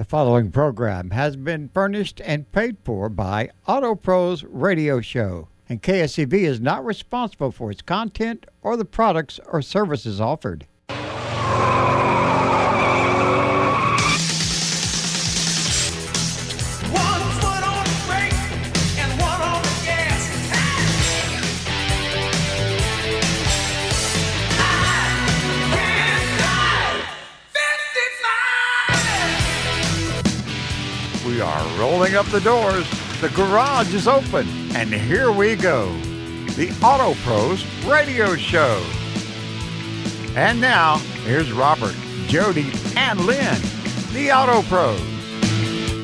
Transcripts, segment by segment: The following program has been furnished and paid for by Auto Pros Radio Show, and KSEV is not responsible for its content or the products or services offered. Rolling up the doors, the garage is open, and here we go. The Auto Pros Radio Show. And now, here's Robert, Jody, and Lynn, the Auto Pros.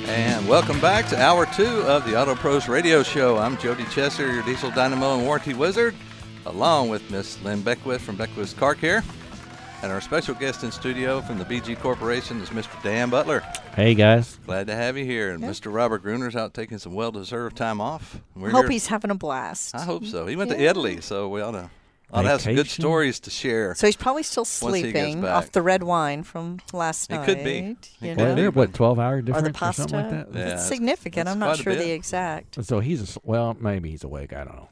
And welcome back to Hour 2 of the Auto Pros Radio Show. I'm Jody Chesser, your diesel dynamo and warranty wizard, along with Miss Lynn Beckwith from Beckwith's Car Care. And our special guest in studio from the BG Corporation is Mr. Dan Butler. Hey, guys. Glad to have you here. And yeah. Mr. Robert Gruener's out taking some well-deserved time off. I hope he's having a blast. I hope so. He went to Italy, so we ought to have some good stories to share. So he's probably still sleeping off the red wine from last night. It could be. What, 12-hour difference or the pasta? Or something like that? Yeah, it's significant. I'm not sure the exact. So maybe he's awake. I don't know.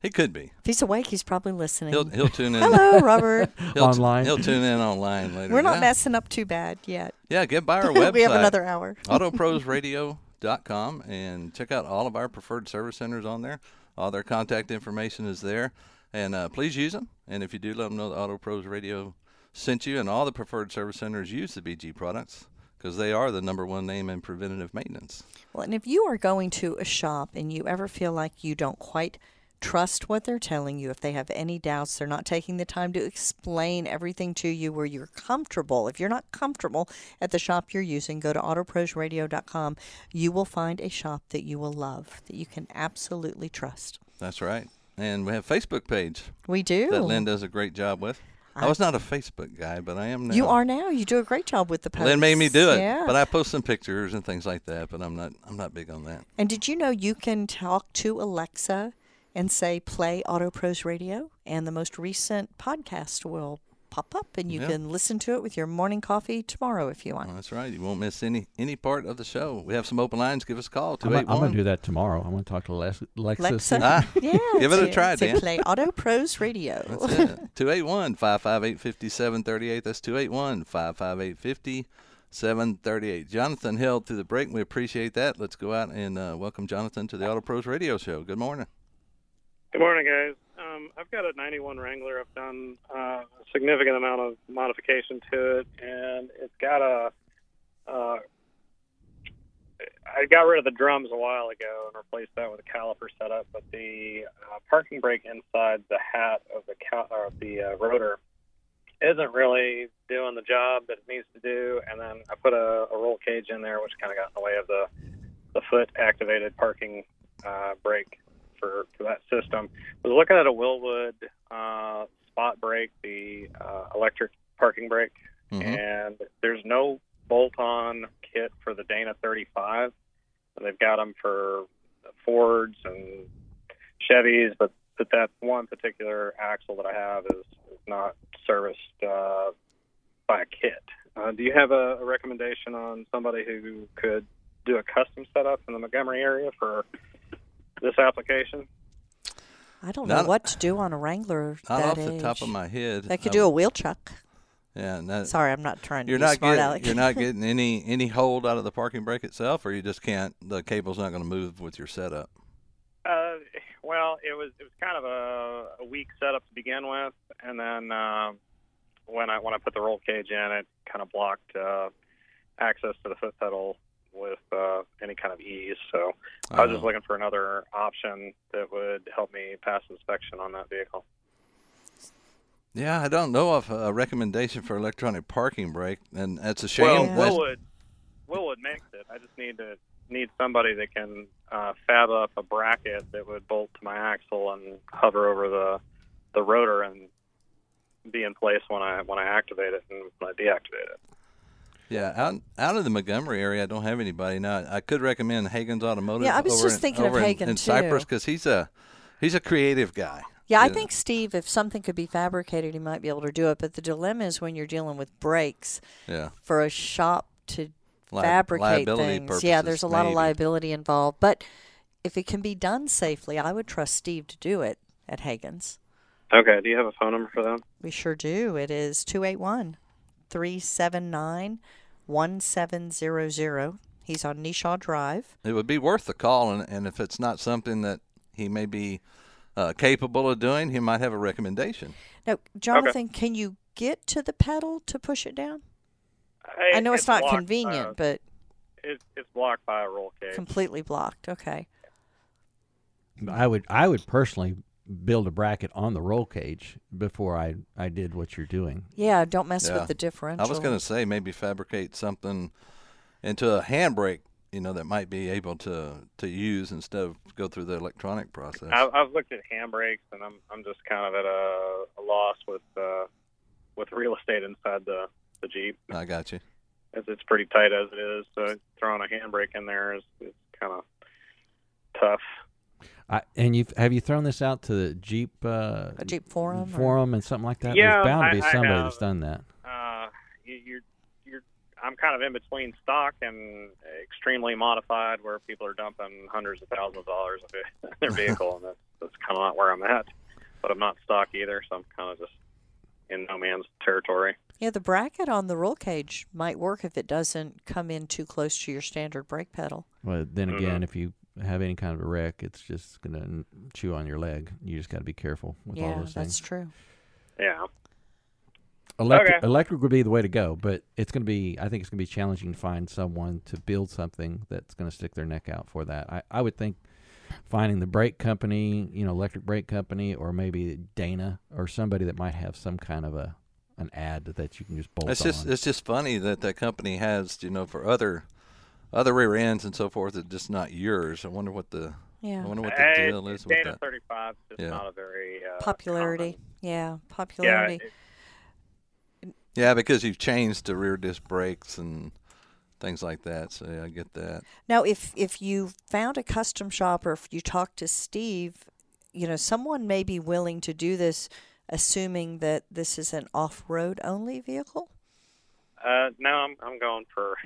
He could be. If he's awake, he's probably listening. He'll tune in. Hello, Robert. He'll tune in online later. We're not messing up too bad yet. Yeah, get by our website. We have another hour. AutoProsRadio.com, and check out all of our preferred service centers on there. All their contact information is there. And please use them. And if you do, let them know that Auto Pros Radio sent you, and all the preferred service centers use the BG products, because they are the number one name in preventative maintenance. Well, and if you are going to a shop and you ever feel like you don't quite trust what they're telling you, if they have any doubts, they're not taking the time to explain everything to you where you're comfortable. If you're not comfortable at the shop you're using, go to autoprosradio.com. You will find a shop that you will love, that you can absolutely trust. That's right. And we have a Facebook page. We do. That Lynn does a great job with. I was not a Facebook guy, but I am now. You are now. You do a great job with the posts. Lynn made me do it. Yeah. But I post some pictures and things like that, but I'm not big on that. And did you know you can talk to Alexa and say, play Auto Pros Radio, and the most recent podcast will pop up, and you can listen to it with your morning coffee tomorrow if you want. Well, that's right. You won't miss any part of the show. We have some open lines. Give us a call, 281. I'm going to do that tomorrow. I'm going to talk to Lexa. Give it a try, Dan. Play Auto Pros Radio. That's it. 281-558-5738. That's 281-558-5738. Jonathan held through the break. We appreciate that. Let's go out and welcome Jonathan to the Auto Pros Radio Show. Good morning. Good morning, guys. I've got a 91 Wrangler. I've done a significant amount of modification to it, and it's got I got rid of the drums a while ago and replaced that with a caliper setup, but the parking brake inside the hat of the rotor isn't really doing the job that it needs to do, and then I put a roll cage in there, which kind of got in the way of the foot-activated parking brake. For that system. I was looking at a Wilwood spot brake, the electric parking brake, and there's no bolt-on kit for the Dana 35. They've got them for Fords and Chevys, but that one particular axle that I have is not serviced by a kit. Do you have a recommendation on somebody who could do a custom setup in the Montgomery area for this application? I don't know what to do on a Wrangler the top of my head. They could do a wheel chuck. Yeah. Sorry, I'm not trying to be smart, Alec. You're not getting any hold out of the parking brake itself, or you just can't. The cable's not going to move with your setup. Well, it was kind of a weak setup to begin with, and then when I put the roll cage in, it kind of blocked access to the foot pedal with any kind of ease, so I was just looking for another option that would help me pass inspection on that vehicle. Yeah, I don't know of a recommendation for electronic parking brake, and that's a shame. Well, Wilwood makes it. I just need somebody that can fab up a bracket that would bolt to my axle and hover over the rotor and be in place when I activate it and when I deactivate it. Yeah, out of the Montgomery area, I don't have anybody now. I could recommend Hagen's Automotive. Yeah, I was just thinking of Hagen in Cypress, because he's a creative guy. Yeah, I think Steve, if something could be fabricated, he might be able to do it. But the dilemma is when you're dealing with brakes for a shop to fabricate things. Purposes, yeah, there's a lot of liability involved. But if it can be done safely, I would trust Steve to do it at Hagen's. Okay. Do you have a phone number for them? We sure do. It is 281-379-1700. He's on Nishaw Drive. It would be worth the call, and if it's not something that he may be capable of doing, he might have a recommendation. Now, Jonathan, okay, can you get to the pedal to push it down? I know it's not blocked, convenient, but... It's blocked by a roll cage. Completely blocked, okay. I would personally build a bracket on the roll cage before I did what you're doing. Yeah, don't mess with the differential. I was going to say maybe fabricate something into a handbrake, you know, that might be able to use instead of go through the electronic process. I've looked at handbrakes, and I'm just kind of at a loss with real estate inside the Jeep. I got you. It's pretty tight as it is, so throwing a handbrake in there is kind of tough. Have you thrown this out to the Jeep Jeep forum and something like that? Yeah, there's bound to be somebody that's done that. I'm kind of in between stock and extremely modified, where people are dumping hundreds of thousands of dollars in their vehicle, and that's kind of not where I'm at. But I'm not stock either, so I'm kind of just in no man's territory. Yeah, the bracket on the roll cage might work if it doesn't come in too close to your standard brake pedal. Well, then again, if you have any kind of a wreck, it's just going to chew on your leg. You just got to be careful with all those things. Yeah, that's true. Yeah. Electric would be the way to go, but I think it's going to be challenging to find someone to build something that's going to stick their neck out for that. I would think finding the brake company, electric brake company, or maybe Dana or somebody that might have some kind of an ad that you can just bolt on. It's just funny that company has, for other rear ends and so forth. It's just not yours. I wonder what the I wonder what the deal is with that. Dana 35 is not a very popularity. Common. Yeah, popularity. Yeah, because you've changed to rear disc brakes and things like that, so I get that. Now, if you found a custom shop or if you talked to Steve, someone may be willing to do this, assuming that this is an off-road only vehicle? No, I'm going for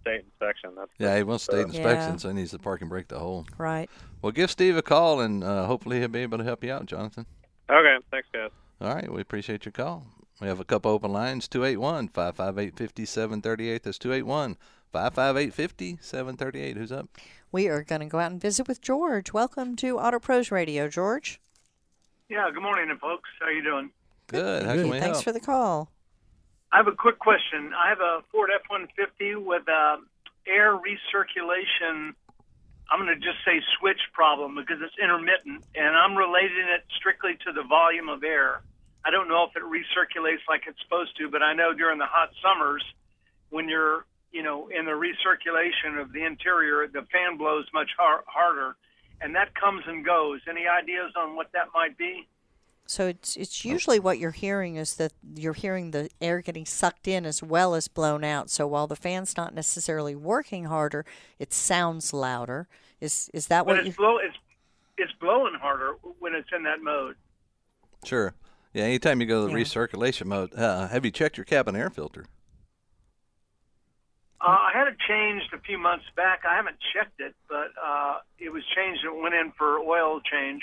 state inspection. He wants state inspection, so he needs to park and brake the whole. Right. Well, give Steve a call, and hopefully he'll be able to help you out, Jonathan. Okay, thanks, guys. All right, we appreciate your call. We have a couple open lines, 281-558-5738. That's 281-558-5738. Who's up? We are going to go out and visit with George. Welcome to Auto Pros Radio, George. Yeah, good morning, folks. How are you doing? Good. How can we help? Thanks for the call. I have a quick question. I have a Ford F-150 with a air recirculation, I'm going to just say switch problem because it's intermittent, and I'm relating it strictly to the volume of air. I don't know if it recirculates like it's supposed to, but I know during the hot summers when you're, in the recirculation of the interior, the fan blows much harder, and that comes and goes. Any ideas on what that might be? So it's usually what you're hearing is that you're hearing the air getting sucked in as well as blown out. So while the fan's not necessarily working harder, it sounds louder. Is that what you... It's blowing harder when it's in that mode. Sure. Yeah, anytime you go to the recirculation mode. Have you checked your cabin air filter? I had it changed a few months back. I haven't checked it, but it was changed. It went in for oil change.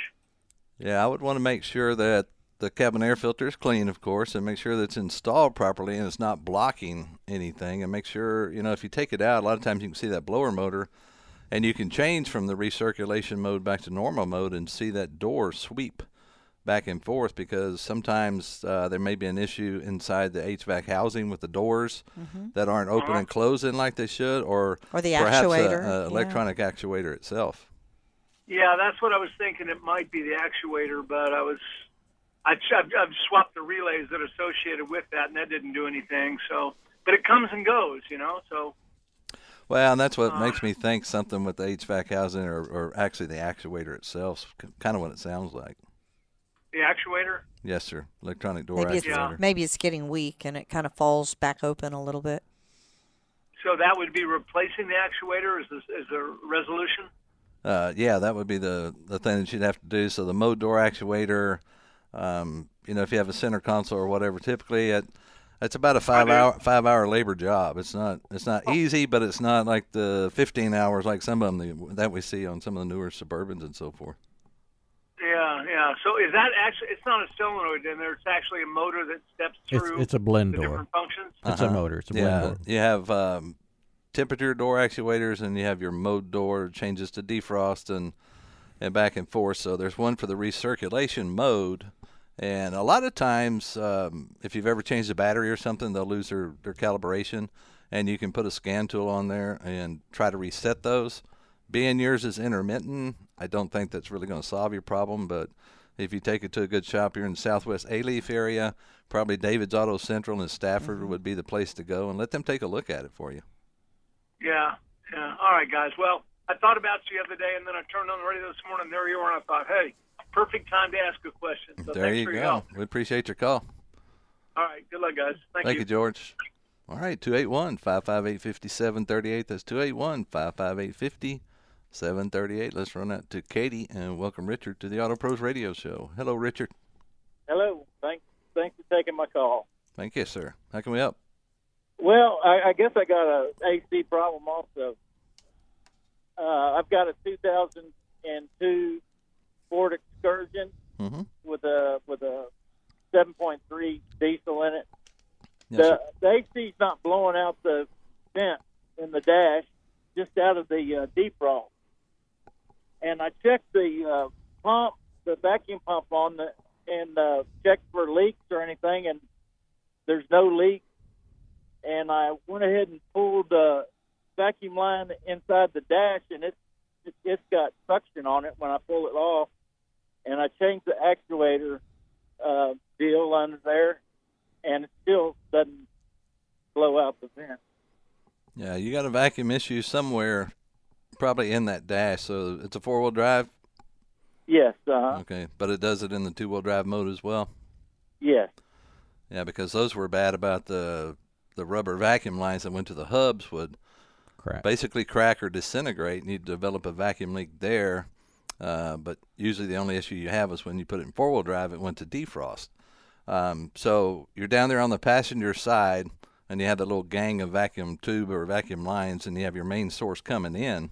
Yeah, I would want to make sure that the cabin air filter is clean, of course, and make sure that it's installed properly and it's not blocking anything. And make sure, if you take it out, a lot of times you can see that blower motor, and you can change from the recirculation mode back to normal mode and see that door sweep back and forth because sometimes there may be an issue inside the HVAC housing with the doors that aren't open and closing like they should or the actuator. Perhaps an electronic actuator itself. Yeah, that's what I was thinking. It might be the actuator, but I've swapped the relays that are associated with that, and that didn't do anything. So, but it comes and goes, So. Well, and that's what makes me think something with the HVAC housing or actually the actuator itself, kind of what it sounds like. The actuator? Yes, sir. Electronic door actuator. Maybe it's getting weak, and it kind of falls back open a little bit. So that would be replacing the actuator as the resolution? That would be the thing that you'd have to do. So the mode door actuator, if you have a center console or whatever, typically It's about a five hour labor job. It's not easy, but it's not like the 15 hours like some of them that we see on some of the newer Suburbans and so forth. Yeah. So is that actually? It's not a solenoid in there. It's actually a motor that steps through. It's a blend door. Different functions. It's a motor. It's a blend door. You have temperature door actuators, and you have your mode door changes to defrost and back and forth. So there's one for the recirculation mode. And a lot of times, if you've ever changed a battery or something, they'll lose their calibration, and you can put a scan tool on there and try to reset those. Being yours is intermittent, I don't think that's really going to solve your problem, but if you take it to a good shop, you're in the Southwest A-Leaf area, probably David's Auto Central in Stafford would be the place to go, and let them take a look at it for you. Yeah. All right, guys. Well, I thought about you the other day, and then I turned on the radio this morning, and there you are, and I thought, hey, perfect time to ask a question. So there you go. We appreciate your call. All right. Good luck, guys. Thank you, George. All right. 281-558-5738. That's 281-558-5738. Let's run out to Katie and welcome Richard to the Auto Pros Radio Show. Hello, Richard. Hello. Thanks for taking my call. Thank you, sir. How can we help? Well, I guess I got an AC problem also. I've got a 2002 Ford Excursion with a 7.3 diesel in it. Yes, the AC's not blowing out the vent in the dash, just out of the defrost. And I checked the pump, the vacuum pump on the, and checked for leaks or anything, and there's no leak. And I went ahead and pulled the vacuum line inside the dash, and it's got suction on it when I pull it off. And I changed the actuator deal under there, and it still doesn't blow out the vent. Yeah, you got a vacuum issue somewhere, probably in that dash. So it's a four-wheel drive? Yes. Okay, but it does it in the two-wheel drive mode as well? Yes. Yeah, because those were bad about the rubber vacuum lines that went to the hubs would basically crack or disintegrate, and you develop a vacuum leak there. But usually the only issue you have is when you put it in four-wheel drive, it went to defrost. So you're down there on the passenger side, and you have that little gang of vacuum tube or vacuum lines, and you have your main source coming in.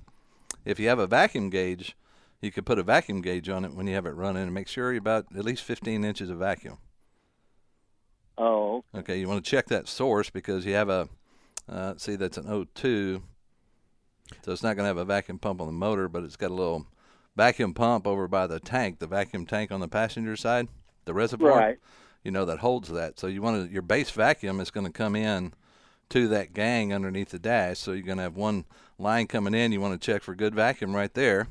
If you have a vacuum gauge, you could put a vacuum gauge on it when you have it running and make sure you're about at least 15 inches of vacuum. Oh. Okay, you want to check that source because you have a see, that's an O2. So it's not going to have a vacuum pump on the motor, but it's got a little vacuum pump over by the tank, the vacuum tank on the passenger side, the reservoir, you know, that holds that. So you want to, your base vacuum is going to come in to that gang underneath the dash. So you're going to have one line coming in. You want to check for good vacuum right there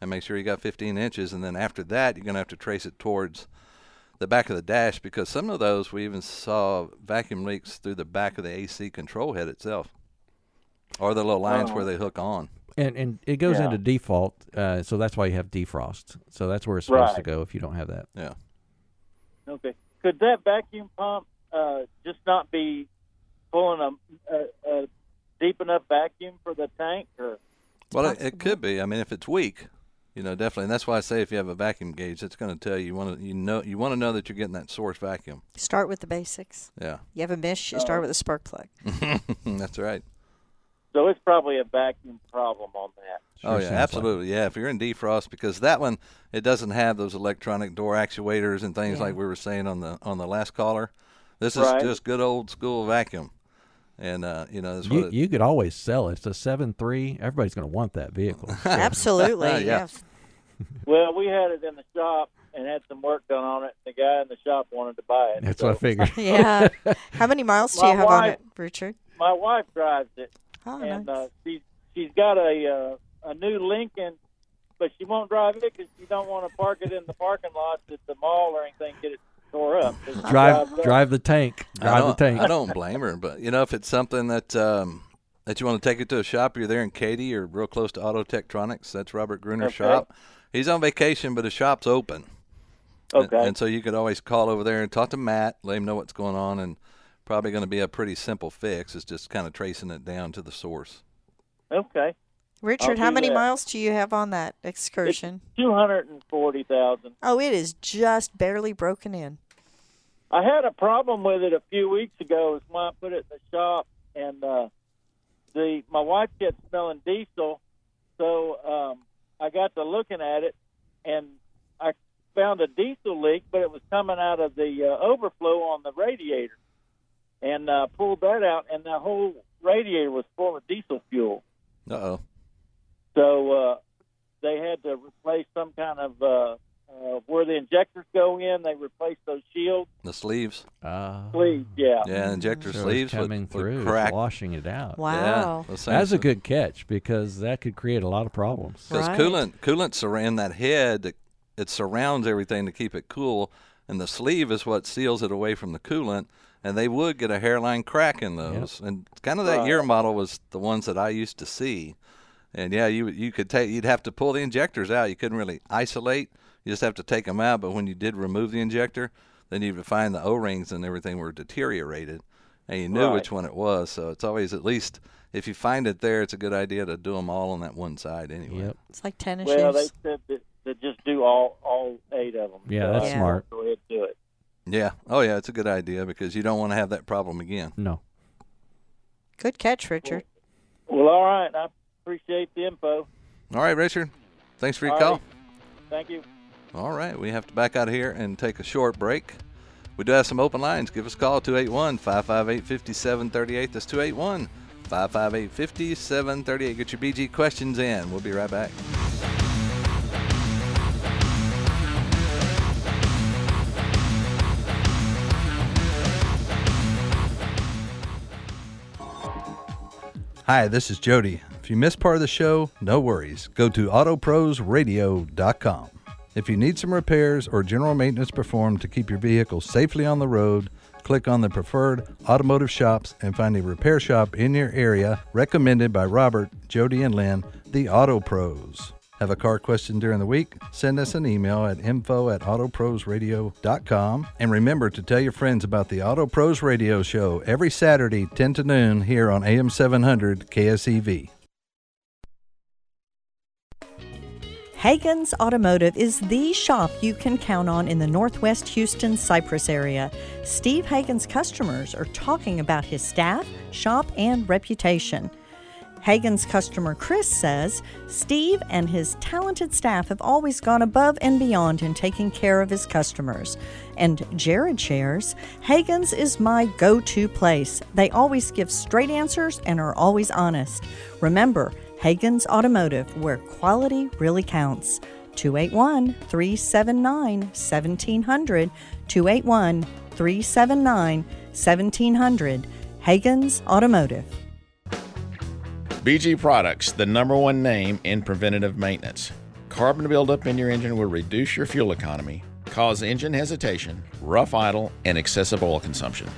and make sure you got 15 inches. And then after that, you're going to have to trace it towards the back of the dash because some of those we even saw vacuum leaks through the back of the AC control head itself. Or the little lines where they hook on. And it goes into default, so that's why you have defrost. So that's where it's supposed to go if you don't have that. Yeah. Okay. Could that vacuum pump just not be pulling a deep enough vacuum for the tank? Or well, it could be. I mean, if it's weak, you know, definitely. And that's why I say if you have a vacuum gauge, it's going to tell you you want to know that you're getting that source vacuum. Start with the basics. Yeah. You have a mesh, you start with a spark plug. That's right. So it's probably a vacuum problem on that. Oh, yeah, absolutely. Yeah, if you're in defrost, because that one, it doesn't have those electronic door actuators and things like we were saying on the last caller. This is just good old school vacuum. And, you know, that's what you could always sell it. It's a 7.3. Everybody's going to want that vehicle. So. Absolutely, yes. Well, we had it in the shop and had some work done on it. The guy in the shop wanted to buy it. That's what I figured. Yeah. How many miles do you have on it, Richard? My wife drives it. Oh, and nice. She's got a new Lincoln, but she won't drive it because she don't want to park it in the parking lot at the mall or anything. Get it tore up. Drive the tank. I don't blame her, but you know if it's something that that you want to take it to a shop, you're there in Katy or real close to Auto Tech-tronics. That's Robert Gruener's shop. He's on vacation, but his shop's open. Okay. And so you could always call over there and talk to Matt, let him know what's going on, and probably going to be a pretty simple fix. It's just kind of tracing it down to the source. Okay. Richard, how many miles do you have on that Excursion? 240,000. Oh, it is just barely broken in. I had a problem with it a few weeks ago. Is when I put it in the shop, and my wife kept smelling diesel, so I got to looking at it, and I found a diesel leak, but it was coming out of the overflow on the radiator, and pulled that out, and the whole radiator was full of diesel fuel. Uh-oh. So they had to replace some kind of where the injectors go in, they replaced those shields. The sleeves. Sleeves, yeah. Yeah, injector sleeves coming through, washing it out. Wow. Yeah, that's a good catch, because that could create a lot of problems. Because coolant surrounds that head. It surrounds everything to keep it cool, and the sleeve is what seals it away from the coolant, and they would get a hairline crack in those. Yep. And kind of that year model was the ones that I used to see. And, yeah, you could you'd have to pull the injectors out. You couldn't really isolate. You just have to take them out. But when you did remove the injector, then you would find the O-rings and everything were deteriorated, and you knew which one it was. So it's always, at least if you find it there, it's a good idea to do them all on that one side anyway. Yep. It's like tennis shoes. Well, they said that just do all 8 of them. Yeah, so that's smart. Go ahead and do it. Yeah. Oh, yeah, it's a good idea, because you don't want to have that problem again. No. Good catch, Richard. Well, all right. I appreciate the info. All right, Richard. Thanks for your call. Thank you. All right, we have to back out of here and take a short break. We do have some open lines. Give us a call, 281-558-5738. That's 281-558-5738. Get your BG questions in. We'll be right back. Hi, this is Jody. If you missed part of the show, no worries. Go to autoprosradio.com. If you need some repairs or general maintenance performed to keep your vehicle safely on the road, click on the preferred automotive shops and find a repair shop in your area recommended by Robert, Jody, and Lynn, the Auto Pros. Have a car question during the week? Send us an email at info@autoprosradio.com. And remember to tell your friends about the Auto Pros Radio Show every Saturday, 10 to noon, here on AM 700 KSEV. Hagen's Automotive is the shop you can count on in the Northwest Houston Cypress area. Steve Hagen's customers are talking about his staff, shop, and reputation. Hagen's customer Chris says Steve and his talented staff have always gone above and beyond in taking care of his customers. And Jared shares, Hagen's is my go-to place. They always give straight answers and are always honest. Remember, Hagen's Automotive, where quality really counts. 281-379-1700, 281-379-1700, Hagen's Automotive. BG Products, the #1 name in preventative maintenance. Carbon buildup in your engine will reduce your fuel economy, cause engine hesitation, rough idle, and excessive oil consumption.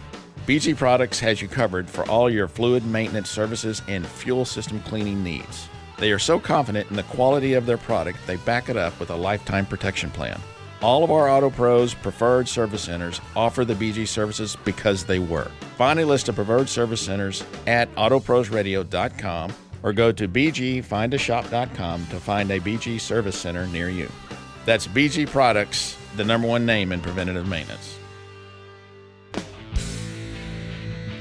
BG Products has you covered for all your fluid maintenance services and fuel system cleaning needs. They are so confident in the quality of their product, they back it up with a lifetime protection plan. All of our Auto Pros preferred service centers offer the BG services because they work. Find a list of preferred service centers at autoprosradio.com or go to bgfindashop.com to find a BG service center near you. That's BG Products, the #1 name in preventative maintenance.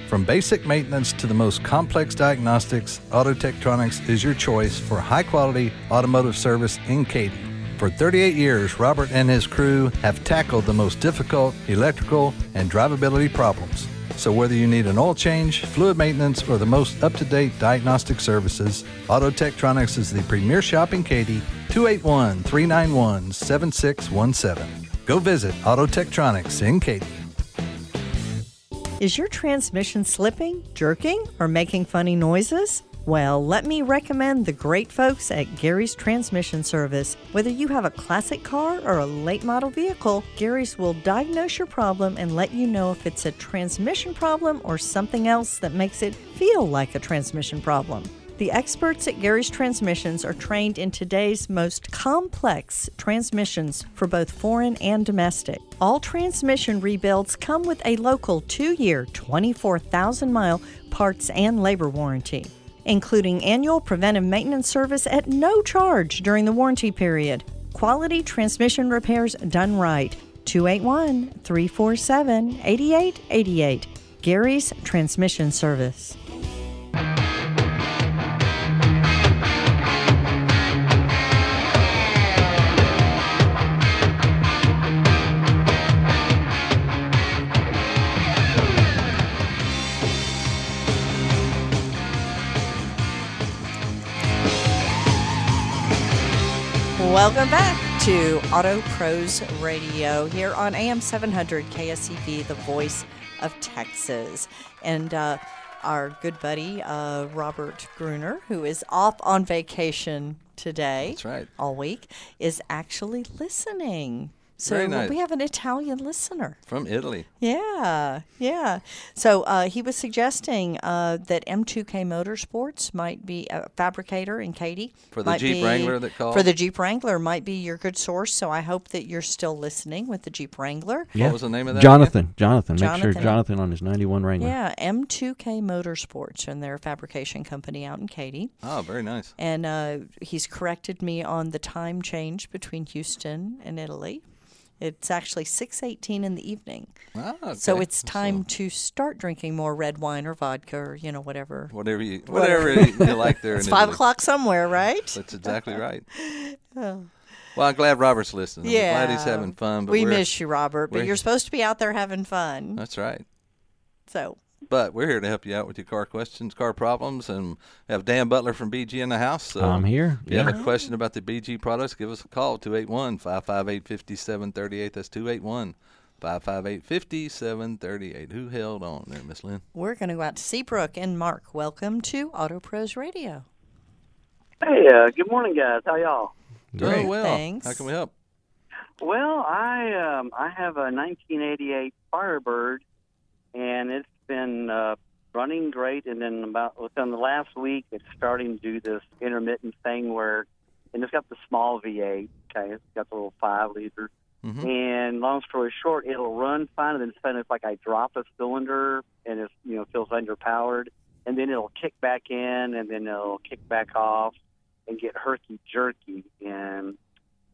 From basic maintenance to the most complex diagnostics, Auto Tech-tronics is your choice for high-quality automotive service in Katy. For 38 years, Robert and his crew have tackled the most difficult electrical and drivability problems. So whether you need an oil change, fluid maintenance, or the most up-to-date diagnostic services, Auto Tech-tronics is the premier shop in Katy, 281-391-7617. Go visit Auto Tech-tronics in Katy. Is your transmission slipping, jerking, or making funny noises? Well, let me recommend the great folks at Gary's Transmission Service. Whether you have a classic car or a late model vehicle, Gary's will diagnose your problem and let you know if it's a transmission problem or something else that makes it feel like a transmission problem. The experts at Gary's Transmissions are trained in today's most complex transmissions for both foreign and domestic. All transmission rebuilds come with a local 2-year, 24,000-mile parts and labor warranty, including annual preventive maintenance service at no charge during the warranty period. Quality transmission repairs done right. 281-347-8888. Gary's Transmission Service. Welcome back to Auto Pros Radio here on AM 700 KSEV, the voice of Texas. And our good buddy, Robert Gruener, who is off on vacation today. That's right. All week, is actually listening. So very nice. We have an Italian listener. From Italy. Yeah, yeah. So he was suggesting that M2K Motorsports might be a fabricator in Katy. For the Jeep Wrangler that called? For the Jeep Wrangler might be your good source, so I hope that you're still listening with the Jeep Wrangler. Yeah. What was the name of that? Jonathan. Jonathan. Jonathan. Make sure Jonathan on his 91 Wrangler. Yeah, M2K Motorsports, and they're a fabrication company out in Katy. Oh, very nice. And he's corrected me on the time change between Houston and Italy. It's actually 6:18 in the evening. Ah, okay. So it's time to start drinking more red wine or vodka or, you know, whatever. Whatever you like there. It's in 5 o'clock somewhere, right? That's exactly right. Oh. Well, I'm glad Robert's listening. Yeah. I'm glad he's having fun. But we miss you, Robert, but you're supposed to be out there having fun. That's right. So. But we're here to help you out with your car questions, car problems, and we have Dan Butler from BG in the house. So I'm here. If you have a question about the BG products, give us a call, 281-558-5738. That's 281-558-5738. Who held on there, Miss Lynn? We're going to go out to Seabrook and Mark. Welcome to Auto Pros Radio. Hey, good morning, guys. How y'all? Doing well. Thanks. How can we help? Well, I have a 1988 Firebird, and it's been running great, and then about within the last week it's starting to do this intermittent thing where, and it's got the small V8, okay, it's got the little 5-liter, and long story short, it'll run fine, and then suddenly it's like I drop a cylinder and it, you know, feels underpowered, and then it'll kick back in, and then it'll kick back off and get herky jerky, and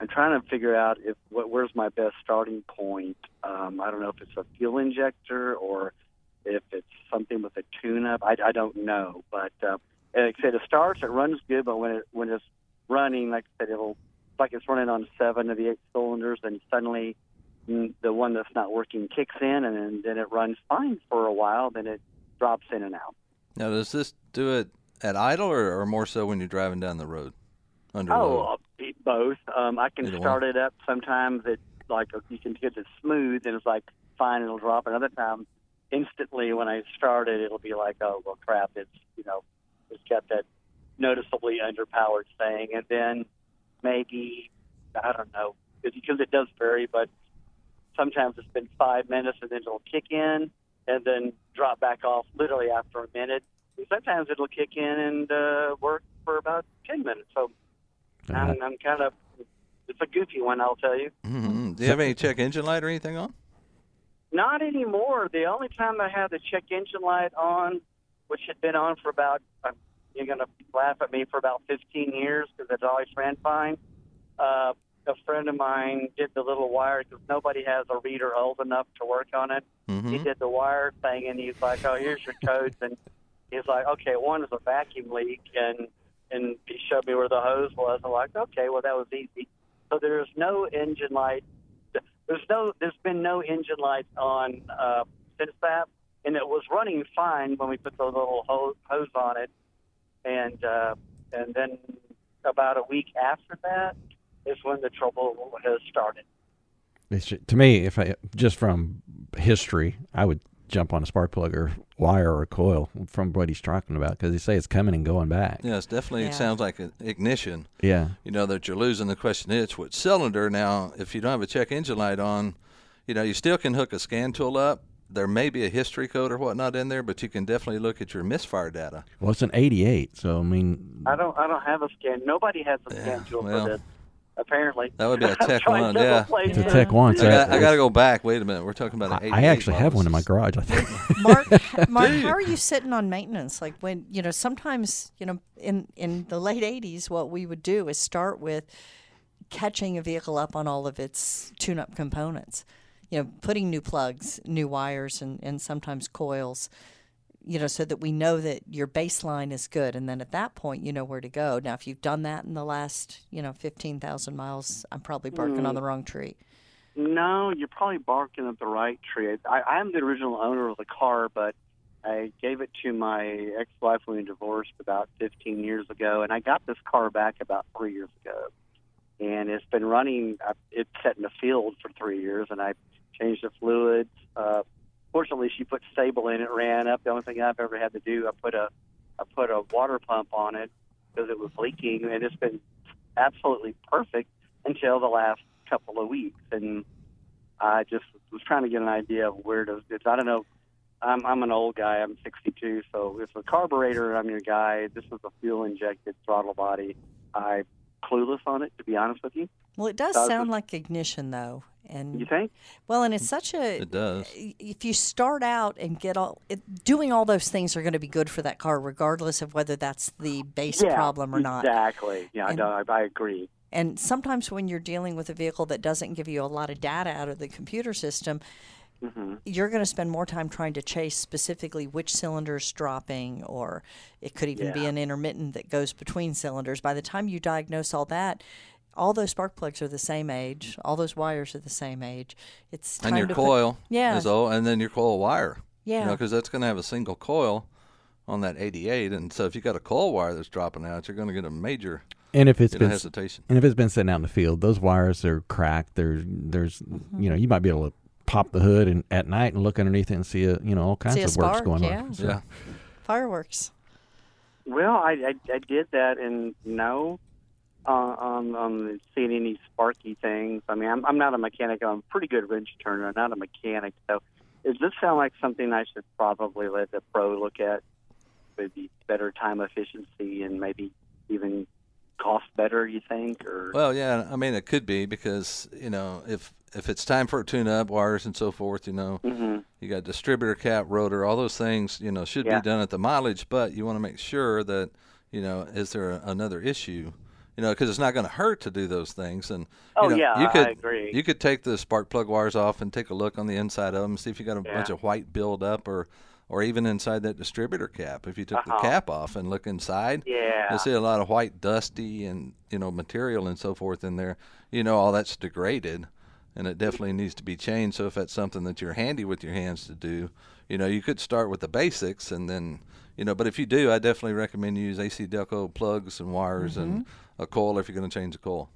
I'm trying to figure out where's my best starting point. I don't know if it's a fuel injector or if it's something with a tune-up. I don't know. But like I said, it starts, it runs good, but when it's running, like I said, it's running on 7 of the 8 cylinders, and suddenly the one that's not working kicks in, and then it runs fine for a while, then it drops in and out. Now, does this do it at idle or more so when you're driving down the road? Both. I can start it up. Sometimes it's like you can get it smooth, and it's like fine, it'll drop. Another time, instantly when I start it, it'll be like, oh, well, crap, it's got that noticeably underpowered thing. And then maybe, I don't know, because it does vary, but sometimes it's been 5 minutes, and then it'll kick in and then drop back off literally after a minute. And sometimes it'll kick in and work for about 10 minutes. So I'm kind of, it's a goofy one, I'll tell you. Mm-hmm. Do you have any check engine light or anything on? Not anymore. The only time I had the check engine light on, which had been on for about, you're going to laugh at me, for about 15 years because it always ran fine. A friend of mine did the little wire because nobody has a reader old enough to work on it. Mm-hmm. He did the wire thing, and he's like, oh, here's your codes. And he's like, okay, one is a vacuum leak, and he showed me where the hose was. I'm like, okay, well, that was easy. So there's no engine light. There's been no engine lights on since that, and it was running fine when we put the little hose on it, and then about a week after that is when the trouble has started. To me, just from history, I would jump on a spark plug or wire or coil from what he's talking about, because they say it's coming and going back. Yeah, it's definitely, it sounds like an ignition. Yeah. You know, that you're losing. The question is, what cylinder? Now, if you don't have a check engine light on, you know, you still can hook a scan tool up. There may be a history code or whatnot in there, but you can definitely look at your misfire data. Well, it's an 88, so I mean. I don't have a scan. Nobody has a scan tool for this. Apparently. That would be a Tech 1, yeah. It's a Tech 1. So I got to go back. Wait a minute. We're talking about an 88. I actually have one in my garage, I think. Mark, how are you sitting on maintenance? Like when, you know, sometimes, you know, in the late 80s, what we would do is start with catching a vehicle up on all of its tune-up components. you know, putting new plugs, new wires, and sometimes coils, you know, so that we know that your baseline is good. And then at that point, you know where to go. Now, if you've done that in the last, 15,000 miles, I'm probably barking on the wrong tree. No, you're probably barking at the right tree. I'm the original owner of the car, but I gave it to my ex-wife when we divorced about 15 years ago, and I got this car back about 3 years ago. And it's been running, it's sat in the field for 3 years, and I changed the fluids. Fortunately, she put stable in it, ran up. The only thing I've ever had to do, I put a water pump on it because it was leaking, and it's been absolutely perfect until the last couple of weeks. And I just was trying to get an idea of where to, it's, I don't know, I'm an old guy, I'm 62, so if the carburetor, I'm your guy. This is a fuel-injected throttle body. I'm clueless on it, to be honest with you. Well, it does sound like ignition, though. And you think? Well, and it's such a... It does. If you start out and get all... doing all those things are going to be good for that car, regardless of whether that's the base problem or not. Exactly. Yeah, and, I agree. And sometimes when you're dealing with a vehicle that doesn't give you a lot of data out of the computer system... Mm-hmm. You're going to spend more time trying to chase specifically which cylinder's dropping, or it could even be an intermittent that goes between cylinders. By the time you diagnose all that, all those spark plugs are the same age. All those wires are the same age. It's time your coil is old, and then your coil wire. Yeah. Because that's going to have a single coil on that 88, and so if you got a coil wire that's dropping out, you're going to get a major... And if it's been hesitation. And if it's been sitting out in the field, those wires are cracked. There's you might be able to pop the hood and at night and look underneath it and see all kinds of works going on. So. Yeah, fireworks. Well, I did that, and I'm seeing any sparky things. I mean, I'm not a mechanic. I'm a pretty good wrench turner. I'm not a mechanic, so does this sound like something I should probably let the pro look at? Maybe better time efficiency and maybe even cost better. You think? Or well, yeah. I mean, it could be because if it's time for a tune-up, wires and so forth, you got distributor cap, rotor, all those things, should be done at the mileage, but you want to make sure that, is there another issue, because it's not going to hurt to do those things. And, I agree. You could take the spark plug wires off and take a look on the inside of them, see if you got a bunch of white buildup or even inside that distributor cap. If you took the cap off and look inside, you'll see a lot of white, dusty and, material and so forth in there, all that's degraded. And it definitely needs to be changed. So if that's something that you're handy with your hands to do, you could start with the basics and then, but if you do, I definitely recommend you use AC Delco plugs and wires and a coil if you're going to change the coil.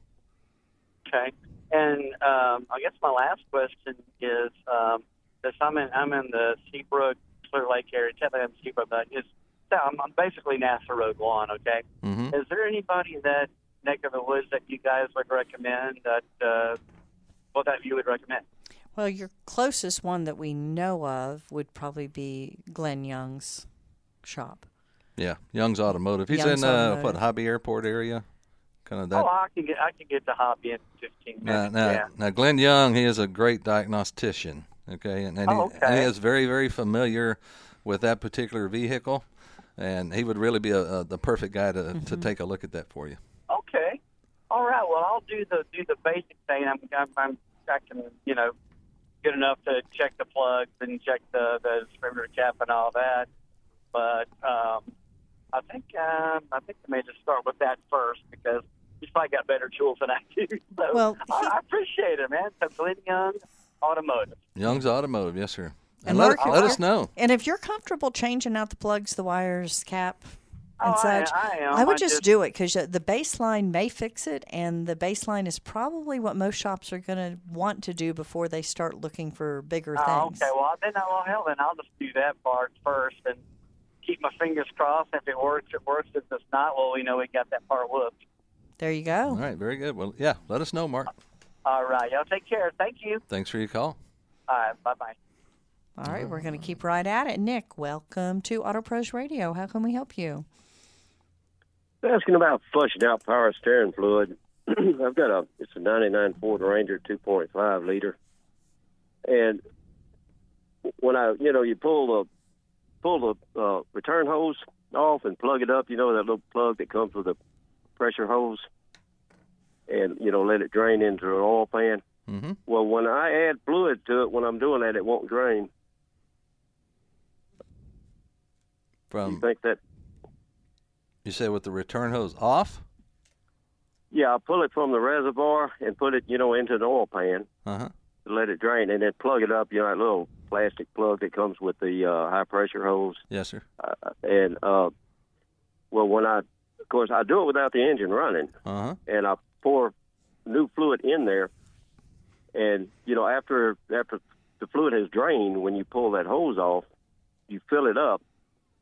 Okay. And I guess my last question is, I'm in the Seabrook, Clear Lake area. Technically I'm in Seabrook, but I'm basically NASA Road 1, okay? Mm-hmm. Is there anybody in that neck of the woods that you guys would recommend that that you would recommend? Well, your closest one that we know of would probably be Glenn Young's shop. Yeah, Young's Automotive. He's Young's in Hobby Airport area, kind of that. Oh, I can get to Hobby in 15 minutes. Now Glenn Young, he is a great diagnostician. Okay, and he is very, very familiar with that particular vehicle, and he would really be the perfect guy to take a look at that for you. Okay. All right. Well, I'll do the basic thing. I can good enough to check the plugs and check the distributor cap and all that. But I think I may just start with that first because he's probably got better tools than I do. So I appreciate it, man. So Glenn Young Automotive. Young's Automotive, yes, sir. And let us know. And if you're comfortable changing out the plugs, the wires, cap. And such. I would just do it because the baseline may fix it, and the baseline is probably what most shops are going to want to do before they start looking for bigger things. Okay, well, then I'll just do that part first and keep my fingers crossed. If it works, it works. If it's not, well, we got that part whooped. There you go. All right, very good. Well, yeah, let us know, Mark. All right, y'all take care. Thank you. Thanks for your call. All right, bye-bye. All right, we're going to keep right at it. Nick, welcome to Auto Pros Radio. How can we help you? Asking about flushing out power steering fluid. I've got it's a 99 Ford Ranger 2.5 liter, and when you pull the return hose off and plug it up, that little plug that comes with the pressure hose, and let it drain into an oil pan. Mm-hmm. Well, when I add fluid to it, when I'm doing that, it won't drain. From, you think that? You say with the return hose off? Yeah, I pull it from the reservoir and put it, into an oil pan to let it drain, and then plug it up, that little plastic plug that comes with the high-pressure hose. Yes, sir. Of course, I do it without the engine running, and I pour new fluid in there, and, after the fluid has drained, when you pull that hose off, you fill it up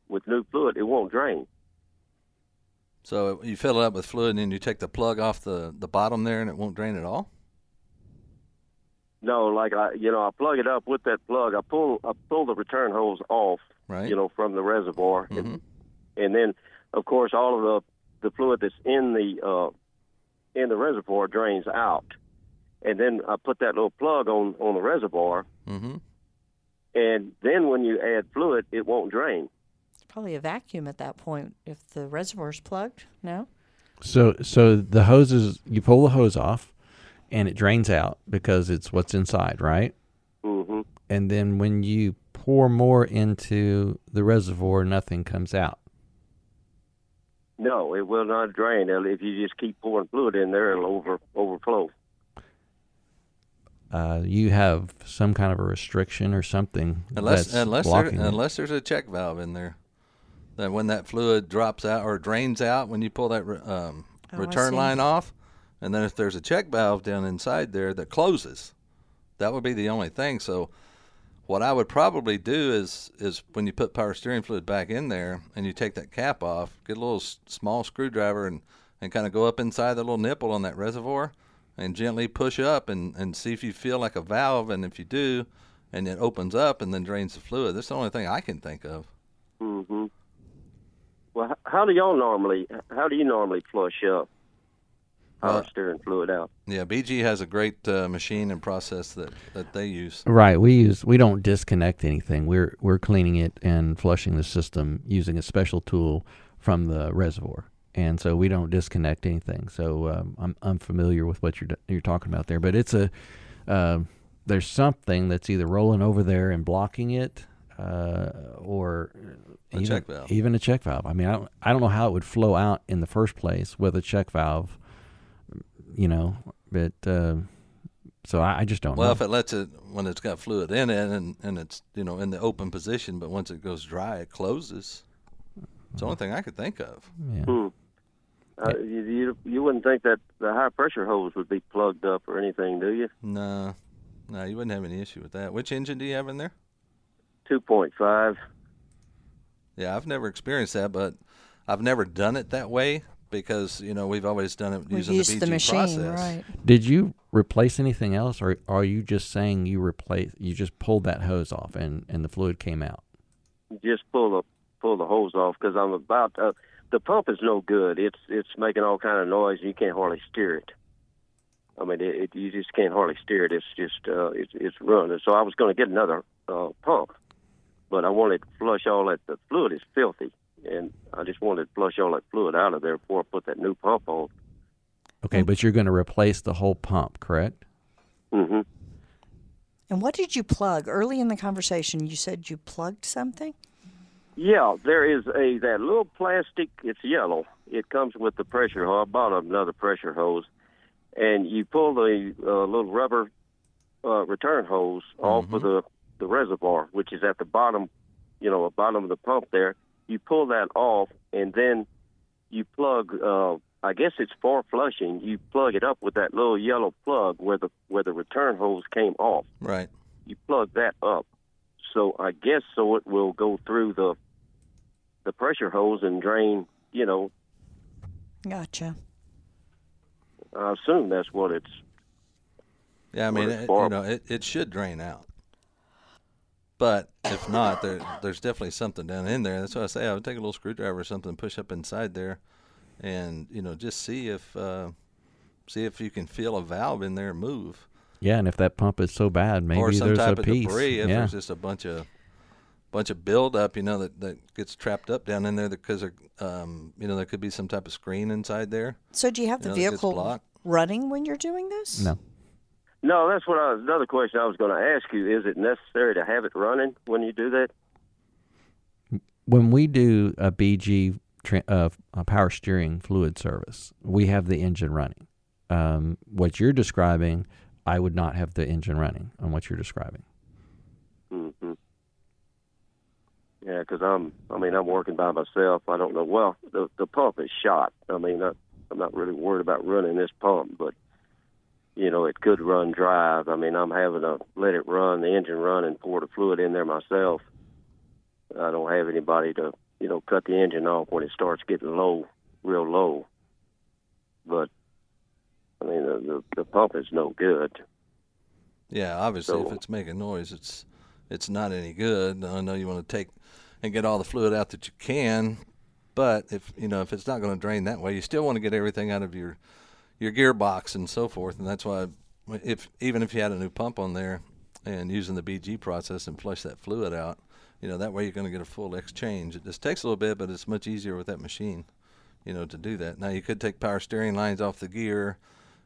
with new fluid. It won't drain. So you fill it up with fluid, and then you take the plug off the bottom there, and it won't drain at all? No, I plug it up with that plug. I pull the return hose off, right, from the reservoir, and then, of course, all of the fluid that's in the reservoir drains out, and then I put that little plug on the reservoir, and then when you add fluid, it won't drain. It's probably a vacuum at that point if the reservoir's plugged. No. So the hoses, you pull the hose off, and it drains out because it's what's inside, right? Mm-hmm. And then when you pour more into the reservoir, nothing comes out. No, it will not drain. If you just keep pouring fluid in there, it'll overflow. You have some kind of a restriction or something. Unless there's a check valve in there, that when that fluid drops out or drains out when you pull that return line off, and then if there's a check valve down inside there that closes, that would be the only thing. So what I would probably do is when you put power steering fluid back in there and you take that cap off, get a little small screwdriver and kind of go up inside the little nipple on that reservoir and gently push up and see if you feel like a valve. And if you do, and it opens up and then drains the fluid. That's the only thing I can think of. Mm-hmm. Well, how do you normally flush up steering fluid out? Yeah, BG has a great machine and process that they use. Right, we don't disconnect anything. We're cleaning it and flushing the system using a special tool from the reservoir, and so we don't disconnect anything. So I'm familiar with what you're talking about there, but it's there's something that's either rolling over there and blocking it, or even a check valve. I mean, I don't know how it would flow out in the first place with a check valve. So I just don't know. Well, if it lets it, when it's got fluid in it and it's, in the open position, but once it goes dry, it closes. It's the only thing I could think of. Yeah. You wouldn't think that the high-pressure hose would be plugged up or anything, do you? No, you wouldn't have any issue with that. Which engine do you have in there? 2.5. Yeah, I've never experienced that, but I've never done it that way. Because we've always done it using the BG machine, process. Right. Did you replace anything else, or are you just saying you just pulled that hose off and the fluid came out? Just pull the hose off because I'm about the pump is no good. It's making all kind of noise. You can't hardly steer it. I mean, you just can't hardly steer it. It's just it's running. So I was going to get another pump, but I wanted to flush all that. The fluid is filthy. And I just wanted to flush all that fluid out of there before I put that new pump on. Okay, but you're going to replace the whole pump, correct? Mm-hmm. And what did you plug? Early in the conversation, you said you plugged something? Yeah, there is that little plastic, it's yellow. It comes with the pressure hose. I bought another pressure hose. And you pull the little rubber return hose off of the reservoir, which is at the bottom, bottom of the pump there. You pull that off, and then you plug. I guess it's for flushing. You plug it up with that little yellow plug where the return hose came off. Right. You plug that up, so I guess it will go through the pressure hose and drain. Gotcha. I assume that's what it's. Yeah, I mean, it should drain out. But if not, there's definitely something down in there. That's what I say. I would take a little screwdriver or something, push up inside there, and just see if you can feel a valve in there move. Yeah, and if that pump is so bad, maybe there's a piece. Or some type of debris. If there's just a bunch of buildup, that gets trapped up down in there because there could be some type of screen inside there. So do you have the vehicle running when you're doing this? No. No, that's what another question I was going to ask you. Is it necessary to have it running when you do that? When we do a BG power steering fluid service, we have the engine running. What you're describing, I would not have the engine running on what you're describing. Mm-hmm. Yeah, because I'm working by myself. I don't know. Well, the pump is shot. I mean, I'm not really worried about running this pump, but, you know, it could run drive. I mean, I'm having to let it run, the engine run, and pour the fluid in there myself. I don't have anybody to, you know, cut the engine off when it starts getting low, real low. But, I mean, the pump is no good. Yeah, obviously, so, if it's making noise, it's not any good. I know you want to take and get all the fluid out that you can, but if it's not going to drain that way, you still want to get everything out of your gearbox and so forth. And that's why, even if you had a new pump on there and using the BG process and flush that fluid out, you know, that way you're going to get a full exchange. It just takes a little bit, but it's much easier with that machine, you know, to do that. Now, you could take power steering lines off the gear,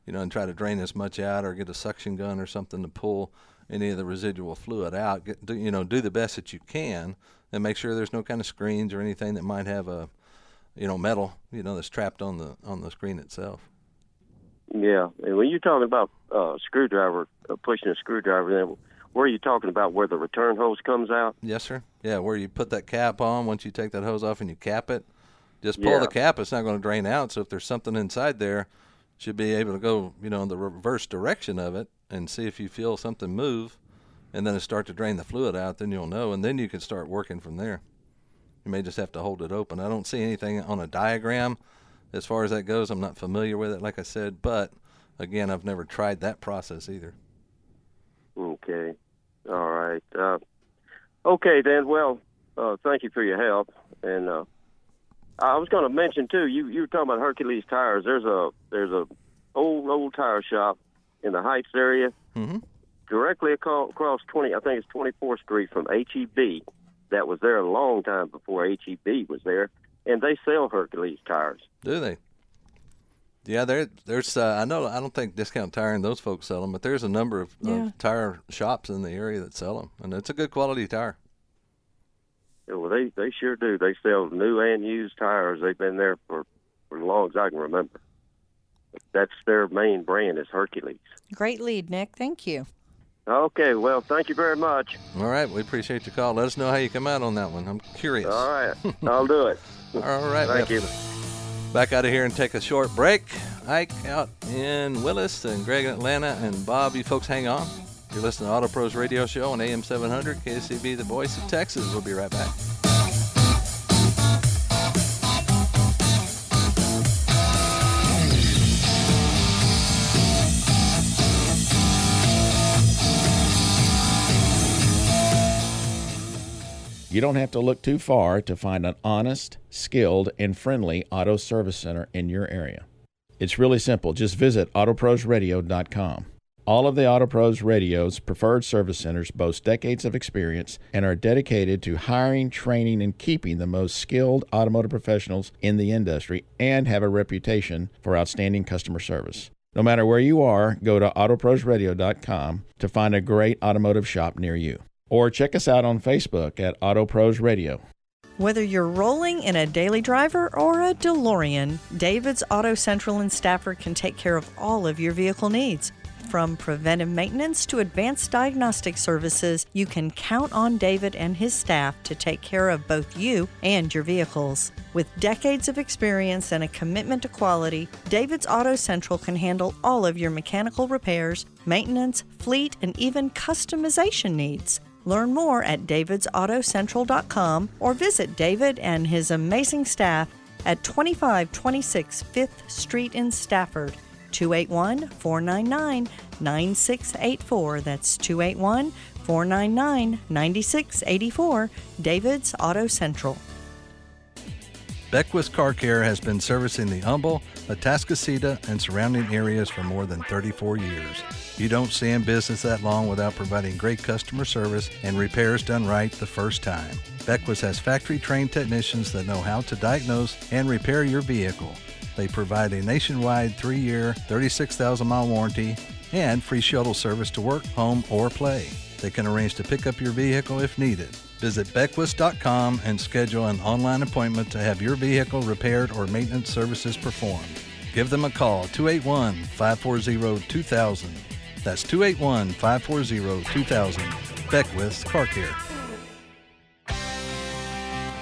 you know, and try to drain as much out or get a suction gun or something to pull any of the residual fluid out. Do the best that you can and make sure there's no kind of screens or anything that might have a, you know, metal, you know, that's trapped on the screen itself. Yeah, and when you're talking about pushing a screwdriver, then where are you talking about where the return hose comes out? Yes, sir. Yeah, where you put that cap on, once you take that hose off and you cap it, just pull the cap. It's not going to drain out, so if there's something inside there, should be able to go, you know, in the reverse direction of it and see if you feel something move, and then it start to drain the fluid out, then you'll know, and then you can start working from there. You may just have to hold it open. I don't see anything on a diagram as far as that goes. I'm not familiar with it, like I said, but, again, I've never tried that process either. Okay. All right. Okay, Dan. Well, thank you for your help. And I was going to mention, too, you were talking about Hercules tires. There's a old tire shop in the Heights area, mm-hmm. directly across 24th Street from HEB. That was there a long time before HEB was there. And they sell Hercules tires. Do they? Yeah, there's. I know. I don't think Discount Tire and those folks sell them, but there's a number of tire shops in the area that sell them, and it's a good quality tire. Yeah, well, they sure do. They sell new and used tires. They've been there for as long as I can remember. That's their main brand is Hercules. Great lead, Nick. Thank you. Okay, well, thank you very much. All right, we appreciate your call. Let us know how you come out on that one. I'm curious. All right, I'll do it. All right. Thank you. Back out of here and take a short break. Ike out in Willis and Greg in Atlanta and Bob, you folks hang on. You're listening to Auto Pros Radio Show on AM 700, KSEV, the voice of Texas. We'll be right back. You don't have to look too far to find an honest, skilled, and friendly auto service center in your area. It's really simple. Just visit autoprosradio.com. All of the Auto Pros Radio's preferred service centers boast decades of experience and are dedicated to hiring, training, and keeping the most skilled automotive professionals in the industry and have a reputation for outstanding customer service. No matter where you are, go to autoprosradio.com to find a great automotive shop near you. Or check us out on Facebook at Auto Pros Radio. Whether you're rolling in a daily driver or a DeLorean, David's Auto Central in Stafford can take care of all of your vehicle needs. From preventive maintenance to advanced diagnostic services, you can count on David and his staff to take care of both you and your vehicles. With decades of experience and a commitment to quality, David's Auto Central can handle all of your mechanical repairs, maintenance, fleet, and even customization needs. Learn more at davidsautocentral.com or visit David and his amazing staff at 2526 5th Street in Stafford, 281-499-9684. That's 281-499-9684, David's Auto Central. Beckwith Car Care has been servicing the Humble, Atascocita, and surrounding areas for more than 34 years. You don't stay in business that long without providing great customer service and repairs done right the first time. Beckwith has factory-trained technicians that know how to diagnose and repair your vehicle. They provide a nationwide 3-year, 36,000-mile warranty, and free shuttle service to work, home, or play. They can arrange to pick up your vehicle if needed. Visit Beckwith.com and schedule an online appointment to have your vehicle repaired or maintenance services performed. Give them a call, 281-540-2000. That's 281-540-2000. Beckwith Car Care.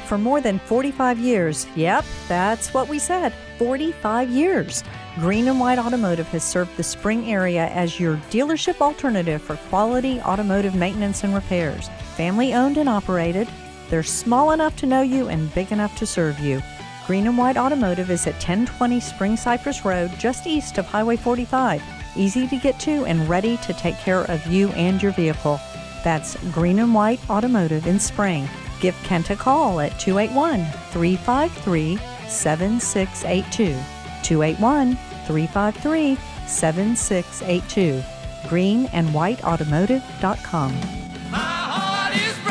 For more than 45 years, yep, that's what we said, 45 years, Green and White Automotive has served the Spring area as your dealership alternative for quality automotive maintenance and repairs. Family owned and operated, they're small enough to know you and big enough to serve you. Green and White Automotive is at 1020 Spring Cypress Road, just east of Highway 45. Easy to get to and ready to take care of you and your vehicle. That's Green and White Automotive in Spring. Give Kent a call at 281-353-7682, 281-353-7682, greenandwhiteautomotive.com. My heart is breaking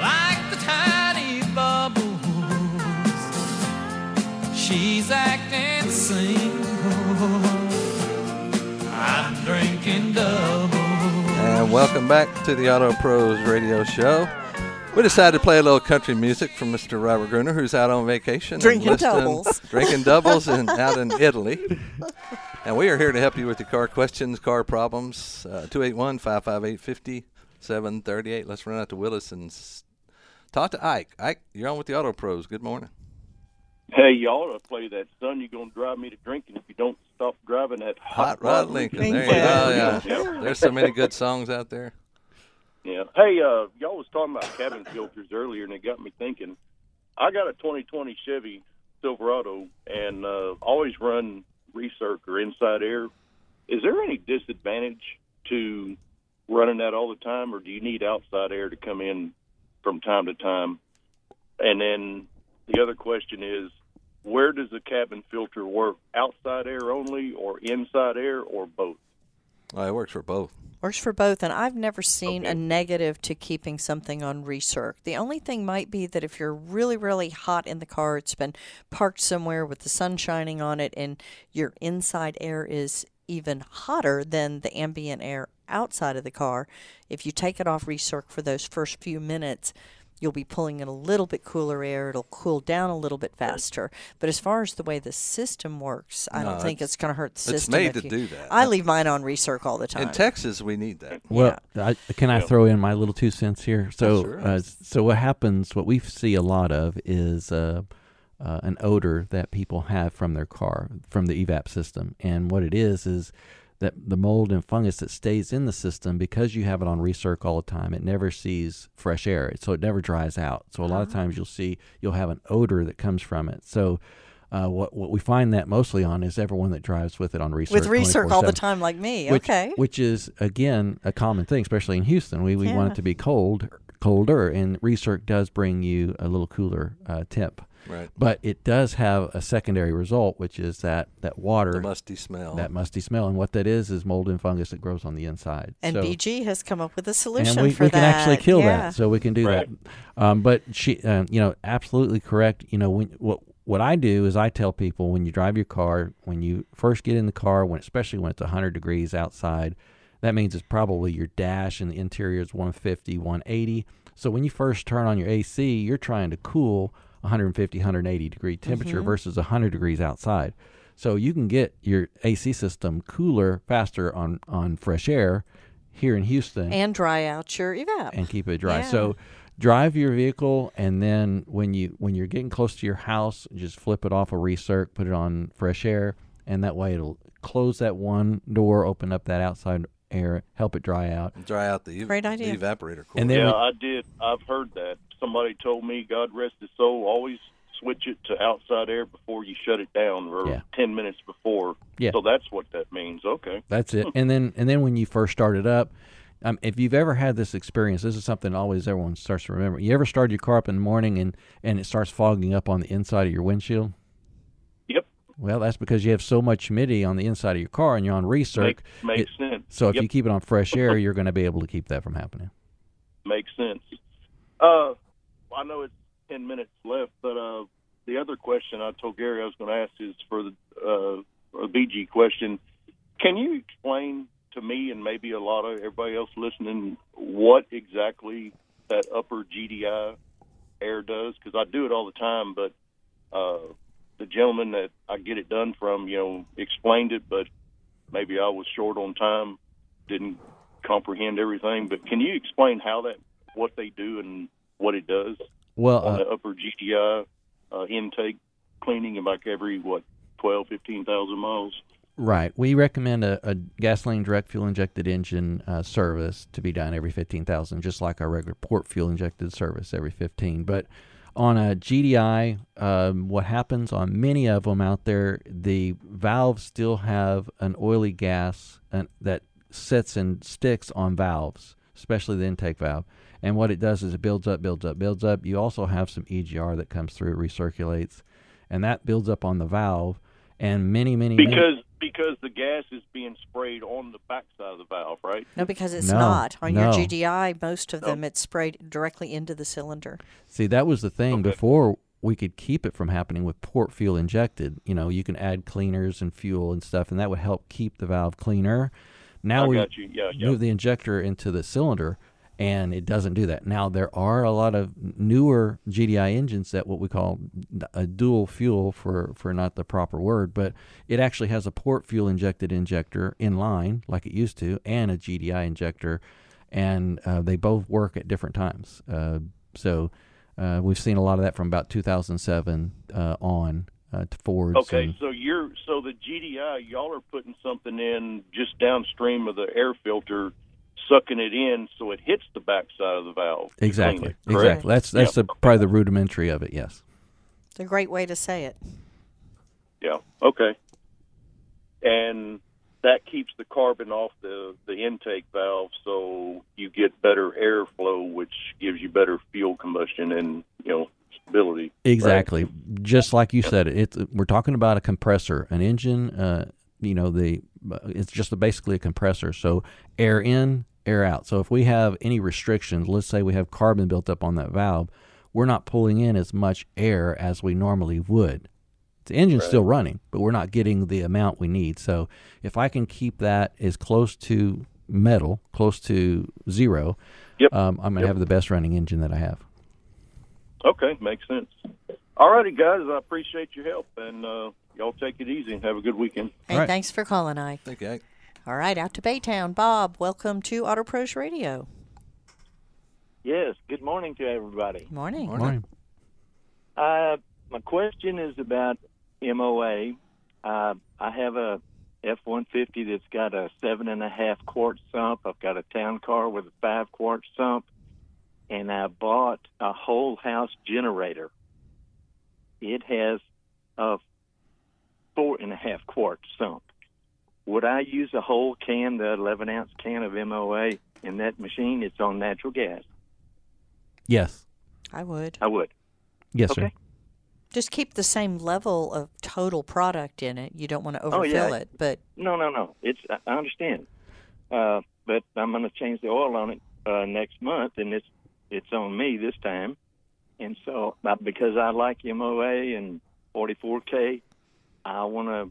like the tiny bubbles. She's acting single. I'm drinking double. And welcome back to the Auto Pros Radio Show. We decided to play a little country music from Mr. Robert Gruener, who's out on vacation. Drinking doubles and out in Italy. And we are here to help you with your car questions, car problems, 281-558-5738. Let's run out to Willis and talk to Ike. Ike, you're on with the Auto Pros. Good morning. Hey, you ought to play that, son. You're going to drive me to drinking if you don't stop driving that Hot Rod Lincoln. There you go. Yeah. There's so many good songs out there. Yeah. Hey, y'all was talking about cabin filters earlier, and it got me thinking. I got a 2020 Chevy Silverado and always run recirc or inside air. Is there any disadvantage to running that all the time, or do you need outside air to come in from time to time? And then the other question is, where does the cabin filter work? Outside air only, or inside air, or both? Oh, it works for both. Works for both, and I've never seen a negative to keeping something on recirc. The only thing might be that if you're really, really hot in the car, it's been parked somewhere with the sun shining on it, and your inside air is even hotter than the ambient air outside of the car. If you take it off recirc for those first few minutes, you'll be pulling in a little bit cooler air. It'll cool down a little bit faster. But as far as the way the system works, I don't think it's going to hurt the system. It's made to do that. I leave mine on recirc all the time. In Texas, we need that. Well, yeah. Can I throw in my little 2 cents here? So, sure. So what happens, what we see a lot of is an odor that people have from their car, from the EVAP system. And what it is that the mold and fungus that stays in the system, because you have it on recirc all the time, it never sees fresh air, so it never dries out. So a lot of times you'll have an odor that comes from it. So what we find that mostly on is everyone that drives with it on recirc. With recirc all the time, like me, okay. Which is, again, a common thing, especially in Houston. We want it to be colder, and recirc does bring you a little cooler temp. Right. But it does have a secondary result, which is that water. The musty smell. That musty smell. And what that is mold and fungus that grows on the inside. And so, BG has come up with a solution for that. And we can actually kill that. So we can do that. But she, absolutely correct. You know, what I do is I tell people when you drive your car, when you first get in the car, especially when it's 100 degrees outside, that means it's probably your dash and the interior is 150, 180. So when you first turn on your AC, you're trying to cool 150, 180 degree temperature versus 100 degrees outside. So you can get your AC system cooler faster on fresh air here in Houston. And dry out your EVAP. And keep it dry. Yeah. So drive your vehicle, and then when you're getting close to your house, just flip it off a recirc, put it on fresh air, and that way it'll close that one door, open up that outside air, help it dry out. Dry out the evaporator cooler. And then I did. I've heard that. Somebody told me, God rest his soul, always switch it to outside air before you shut it down, or 10 minutes before. Yeah. So that's what that means. Okay. That's it. And then when you first start it up, if you've ever had this experience, this is something always everyone starts to remember. You ever start your car up in the morning and it starts fogging up on the inside of your windshield? Yep. Well, that's because you have so much humidity on the inside of your car and you're on recirc. Makes sense. So if you keep it on fresh air, you're going to be able to keep that from happening. Makes sense. I know it's 10 minutes left, but the other question I told Gary I was going to ask is for the a BG question. Can you explain to me and maybe a lot of everybody else listening what exactly that upper GDI air does? Because I do it all the time, but the gentleman that I get it done from, you know, explained it, but maybe I was short on time, didn't comprehend everything. But can you explain how that, what they do and what it does? Well, on the upper GDI intake cleaning in like every, 12,000 to 15,000 miles? Right. We recommend a gasoline direct fuel injected engine service to be done every 15,000, just like our regular port fuel injected service every 15. But on a GDI, what happens on many of them out there, the valves still have an oily gas that sits and sticks on valves, especially the intake valve. And what it does is it builds up, builds up, builds up. You also have some EGR that comes through, recirculates, and that builds up on the valve. And because the gas is being sprayed on the backside of the valve, right? No, because it's not. On your GDI, most of them, it's sprayed directly into the cylinder. See, that was the thing. Okay. Before, we could keep it from happening with port fuel injected. You know, you can add cleaners and fuel and stuff, and that would help keep the valve cleaner. Now we move the injector into the cylinder, and it doesn't do that. Now, there are a lot of newer GDI engines that what we call a dual fuel, for not the proper word, but it actually has a port fuel injected injector in line like it used to, and a GDI injector, and they both work at different times. So we've seen a lot of that from about 2007 on to Ford. Okay, so the GDI, y'all are putting something in just downstream of the air filter, sucking it in so it hits the backside of the valve. Exactly. Exactly. That's probably the rudimentary of it, yes. It's a great way to say it. Yeah, okay. And that keeps the carbon off the intake valve, so you get better airflow, which gives you better fuel combustion and, you know, stability. Exactly. Right? Just like you said, we're talking about a compressor, an engine, it's just basically a compressor. So air in, air out. So if we have any restrictions, let's say we have carbon built up on that valve, we're not pulling in as much air as we normally would. The engine's still running, but we're not getting the amount we need. So if I can keep that as close to metal, close to zero, I'm going to have the best running engine that I have. Okay, makes sense. All righty, guys, I appreciate your help, and y'all take it easy and have a good weekend. Hey, Thanks for calling, Ike. Thank you, Ike. All right, out to Baytown. Bob, welcome to Auto Pros Radio. Yes, good morning to everybody. Morning. Morning. My question is about MOA. I have a F-150 that's got a 7.5-quart sump. I've got a town car with a 5-quart sump, and I bought a whole house generator. It has a 4.5-quart sump. Would I use a whole can, the 11-ounce can of MOA in that machine? It's on natural gas. Yes. I would. Yes, okay. Sir. Just keep the same level of total product in it. You don't want to overfill it. But No. I understand. But I'm going to change the oil on it next month, and it's on me this time. And so, because I like MOA and 44K, I want to,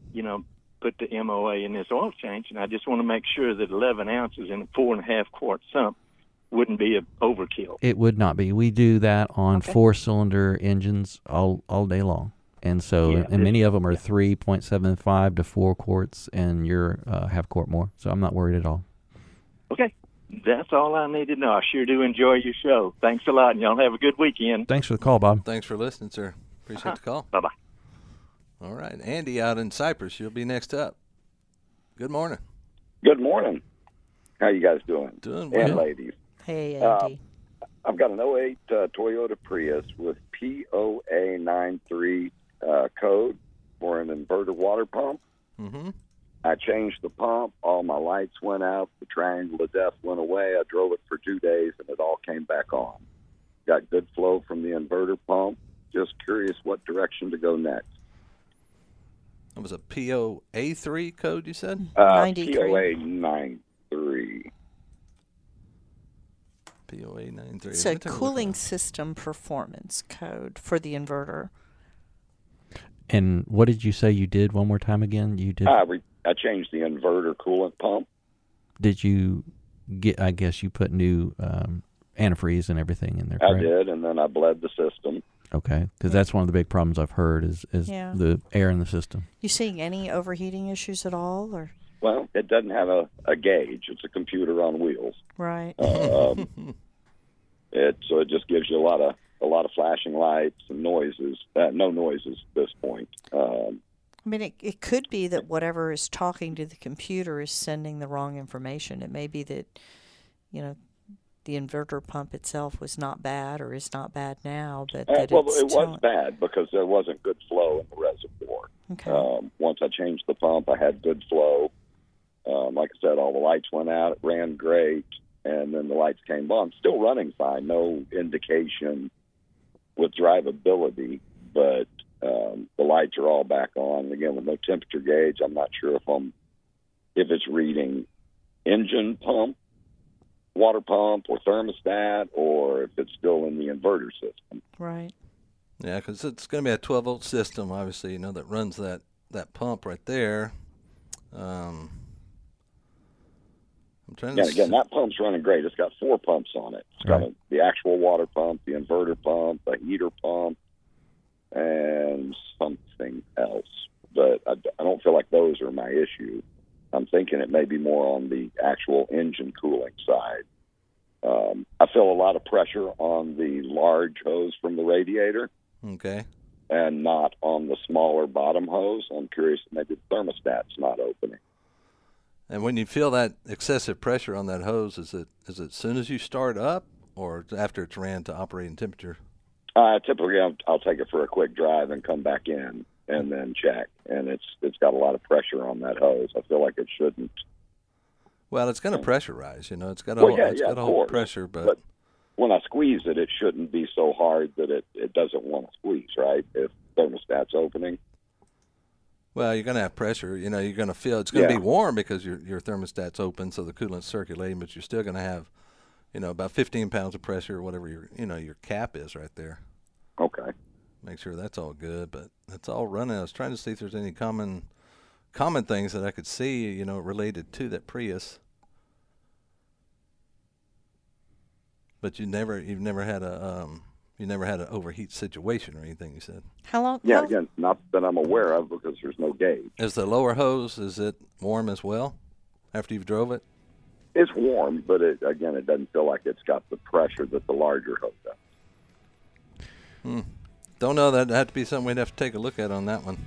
put the MOA in this oil change, and I just want to make sure that 11 ounces in a 4.5-quart sump wouldn't be an overkill. It would not be. We do that on four-cylinder engines all day long. And so, and many of them are 3.75 to 4 quarts, and you're half-quart more. So I'm not worried at all. Okay. That's all I need to know. I sure do enjoy your show. Thanks a lot, and y'all have a good weekend. Thanks for the call, Bob. Thanks for listening, sir. Appreciate the call. Bye-bye. All right. Andy out in Cypress, you'll be next up. Good morning. Good morning. How you guys doing? Doing well. And ladies. Hey, Andy. I've got an 08 Toyota Prius with P0A93 code for an inverter water pump. Mm-hmm. I changed the pump. All my lights went out. The triangle of death went away. I drove it for 2 days, and it all came back on. Got good flow from the inverter pump. Just curious what direction to go next. That was a P0A3 code, you said? P0A93. P0A93. It's a cooling system performance code for the inverter. And what did you say you did one more time again? You did. I changed the inverter coolant pump. Did you get? I guess you put new antifreeze and everything in there. Correct? I did, and then I bled the system. Okay, because that's one of the big problems I've heard is the air in the system. You seeing any overheating issues at all, or? Well, it doesn't have a gauge. It's a computer on wheels. Right. So it just gives you a lot of flashing lights and noises. No noises at this point. I mean, it could be that whatever is talking to the computer is sending the wrong information. It may be that, the inverter pump itself was not bad or is not bad now. But it was bad because there wasn't good flow in the reservoir. Okay. Once I changed the pump, I had good flow. Like I said, all the lights went out. It ran great. And then the lights came on. Still running fine. No indication with drivability. But the lights are all back on. And again, with no temperature gauge, I'm not sure if it's reading engine pump, water pump, or thermostat, or if it's still in the inverter system. Right. Yeah, because it's going to be a 12-volt system, obviously, that runs that pump right there. I'm trying to again, that pump's running great. It's got four pumps on it. It's got the actual water pump, the inverter pump, the heater pump, and something else. But I don't feel like those are my issue. I'm thinking it may be more on the actual engine cooling side. I feel a lot of pressure on the large hose from the radiator. Okay. And not on the smaller bottom hose. I'm curious if maybe the thermostat's not opening. And when you feel that excessive pressure on that hose, is it as soon as you start up or after it's ran to operating temperature? Typically, I'll take it for a quick drive and come back in and then check. And it's got a lot of pressure on that hose. I feel like it shouldn't. Well, it's going to pressurize, It's got a whole pressure, but when I squeeze it, it shouldn't be so hard that it doesn't want to squeeze, right? If thermostat's opening. Well, you're going to have pressure. You're going to feel it's going to be warm because your thermostat's open, so the coolant's circulating, but you're still going to have, about 15 pounds of pressure or whatever your cap is right there. Okay. Make sure that's all good, but that's all running. I was trying to see if there's any common things that I could see, related to that Prius. But you never had an overheat situation or anything, you said. How long? Yeah, again, not that I'm aware of because there's no gauge. Is the lower hose, is it warm as well after you've drove it? It's warm, but it doesn't feel like it's got the pressure that the larger hose does. Don't know. That'd have to be something we'd have to take a look at on that one.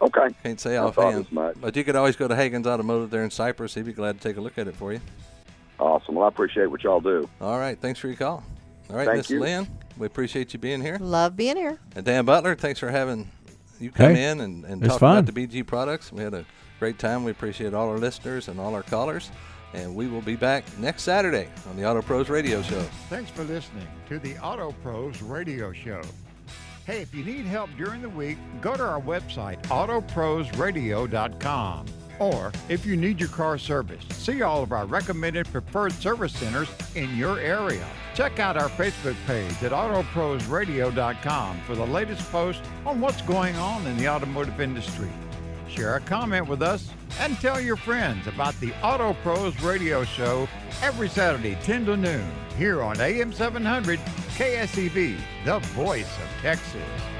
Okay. Can't say offhand. But you could always go to Hagen's Automotive there in Cypress. He'd be glad to take a look at it for you. Awesome. Well, I appreciate what y'all do. All right. Thanks for your call. All right, Miss Lynn, we appreciate you being here. Love being here. And Dan Butler, thanks for having you come in and talk about the BG products. We had a great time. We appreciate all our listeners and all our callers. And we will be back next Saturday on the Auto Pros Radio Show. Thanks for listening to the Auto Pros Radio Show. Hey, if you need help during the week, go to our website, autoprosradio.com. Or if you need your car serviced, see all of our recommended preferred service centers in your area. Check out our Facebook page at autoprosradio.com for the latest posts on what's going on in the automotive industry. Share a comment with us and tell your friends about the Auto Pros Radio Show every Saturday, 10 to noon, here on AM 700 KSEV, the voice of Texas.